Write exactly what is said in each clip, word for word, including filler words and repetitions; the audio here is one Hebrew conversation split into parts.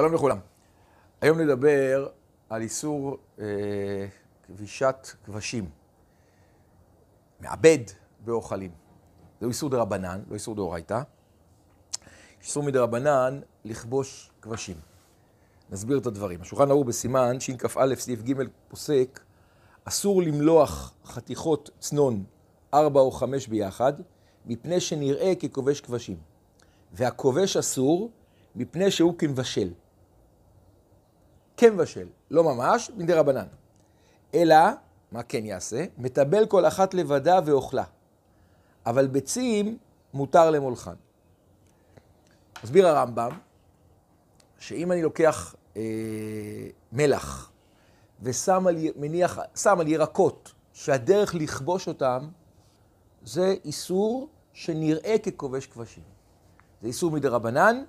שלום לכולם. היום נדבר על איסור אה, כבישת כבשים. מעבד באוכלים. זהו איסור דרבנן, לא איסור דאורייתא. איסור מדרבנן לכבוש כבשים. נסביר את הדברים. השולחן ערוך בסימן שקא סעיף ג' פוסק, אסור למלוח חתיכות צנון ארבע או חמש ביחד, מפני שנראה ככובש כבשים. והכובש אסור מפני שהוא כמבשל. כמבשל, לא ממש, מדרבנן. אלא, מה כן יעשה? מטבל כל אחת לבדה ואוכלה. אבל ביצים מותר למולחן. מסביר הרמב"ם, שאם אני לוקח אה, מלח, ושם על, מניח, שם על ירקות, שהדרך לכבוש אותם, זה איסור שנראה ככובש כבשים. זה איסור מדרבנן,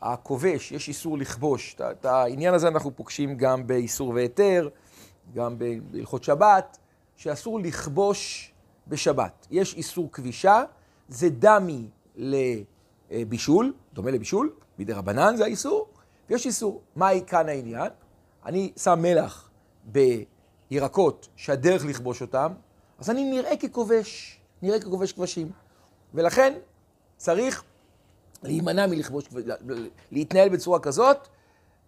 הכובש, יש איסור לכבוש. את העניין הזה אנחנו פוגשים גם באיסור והיתר, גם בהלכות שבת, שאסור לכבוש בשבת. יש איסור כבישה, זה דמי לבישול, דומה לבישול, מדרבנן זה האיסור, ויש איסור. מה כאן העניין? אני שם מלח בירקות שהדרך לכבוש אותם, אז אני נראה ככובש, נראה ככובש כבשים. ולכן צריך להימנע מלכבוש, להתנהל בצורה כזאת.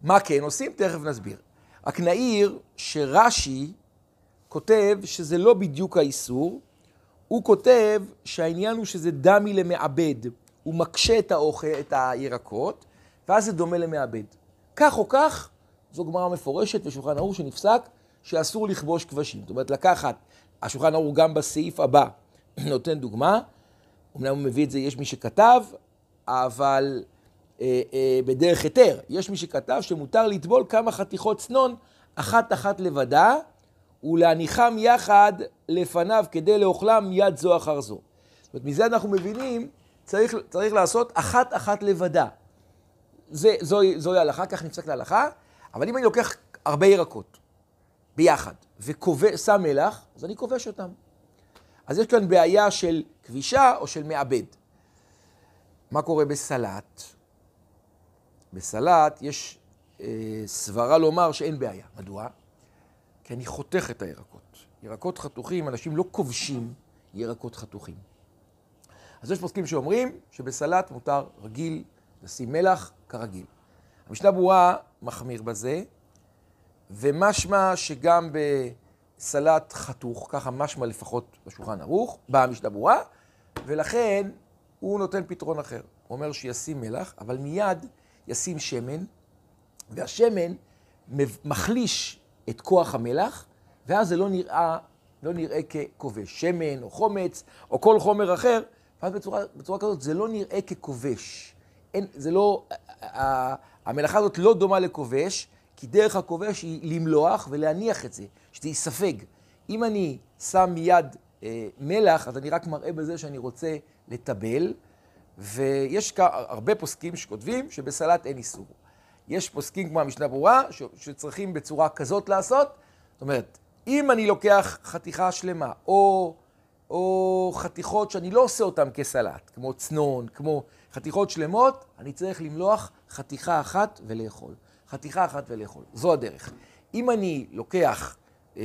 מה כן עושים? תכף נסביר. רק נעיר שרש"י כותב שזה לא בדיוק האיסור, הוא כותב שהעניין הוא שזה דמי למעבד, הוא מקשה את האוכל, את הירקות, ואז זה דומה למעבד. כך או כך, זו גמרא מפורשת ושולחן ערוך שנפסק, שאסור לכבוש כבשים. זאת אומרת, לקחת, השולחן ערוך גם בסעיף הבא נותן דוגמה, אמנם הוא מביא את זה, יש מי שכתב, אבל אה, אה, בדרך היתר, יש מי שכתב שמותר לטבול כמה חתיכות צנון, אחת אחת לבדה, ולהניחם יחד לפניו כדי לאוכלם יד זו אחר זו. זאת אומרת, מזה אנחנו מבינים, צריך, צריך לעשות אחת אחת לבדה. זה, זוהי, זוהי הלכה, כך נפסק להלכה, אבל אם אני לוקח הרבה ירקות ביחד, ושם מלח, אז אני כובש אותם. אז יש כאן בעיה של כבישה או של מעבד. מה קורה בסלט? בסלט יש אה, סברה לומר שאין בעיה. מדוע? כי אני חותך את הירקות. ירקות חתוכים, אנשים לא כובשים ירקות חתוכים. אז יש פוסקים שאומרים שבסלט מותר רגיל לשים מלח כרגיל. המשנה ברורה מחמיר בזה, ומשמע שגם בסלט חתוך, ככה משמע לפחות בשולחן ערוך, באה המשנה ברורה, ולכן הוא נותן פתרון אחר. הוא אומר שישים מלח, אבל מיד ישים שמן, והשמן מחליש את כוח המלח, ואז זה לא נראה, לא נראה ככובש. שמן או חומץ או כל חומר אחר, ואז בצורה, בצורה כזאת זה לא נראה ככובש. אין, זה לא, המלאכה הזאת לא דומה לכובש, כי דרך הכובש היא למלוח ולהניח את זה, שזה יספג. אם אני שם מיד אה, מלח, אז אני רק מראה בזה שאני רוצה לטבל, ויש הרבה פוסקים שכותבים שבסלט אין איסור. יש פוסקים כמו המשנה ברורה שצריכים בצורה כזאת לעשות, זאת אומרת, אם אני לוקח חתיכה שלמה, או, או חתיכות שאני לא עושה אותן כסלט, כמו צנון, כמו חתיכות שלמות, אני צריך למלוח חתיכה אחת ולאכול. חתיכה אחת ולאכול, זו הדרך. אם אני לוקח אה,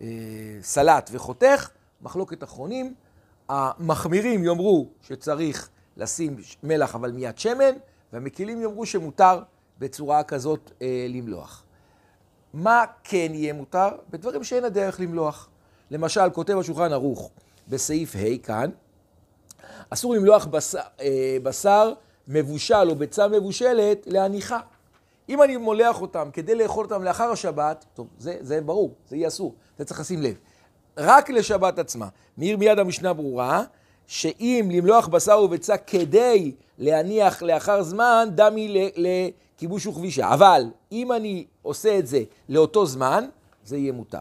אה, סלט וחותך, מחלוקת אחרונים, המחמירים יאמרו שצריך לשים מלח אבל מיד שמן, והמקילים יאמרו שמותר בצורה כזאת אה, למלוח. מה כן יהיה מותר? בדברים שאין הדרך למלוח. למשל, כותב השולחן ערוך בסעיף ה' כאן, אסור למלוח בשר, אה, בשר מבושל או ביצה מבושלת להניחה. אם אני מולח אותם כדי לאכול אותם לאחר השבת, טוב, זה, זה ברור, זה יהיה אסור, זה צריך לשים לב. רק לשבת עצמה. מעיר מיד המשנה ברורה, שאם למלוח בשר וביצה כדי להניח לאחר זמן, דמי לכיבוש וכבישה. אבל אם אני עושה את זה לאותו זמן, זה יהיה מותר.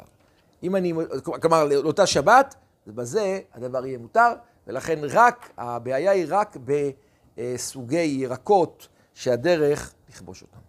אם אני, כלומר, לאותה שבת, בזה הדבר יהיה מותר, ולכן רק, הבעיה היא רק בסוגי ירקות שהדרך לכבוש אותם.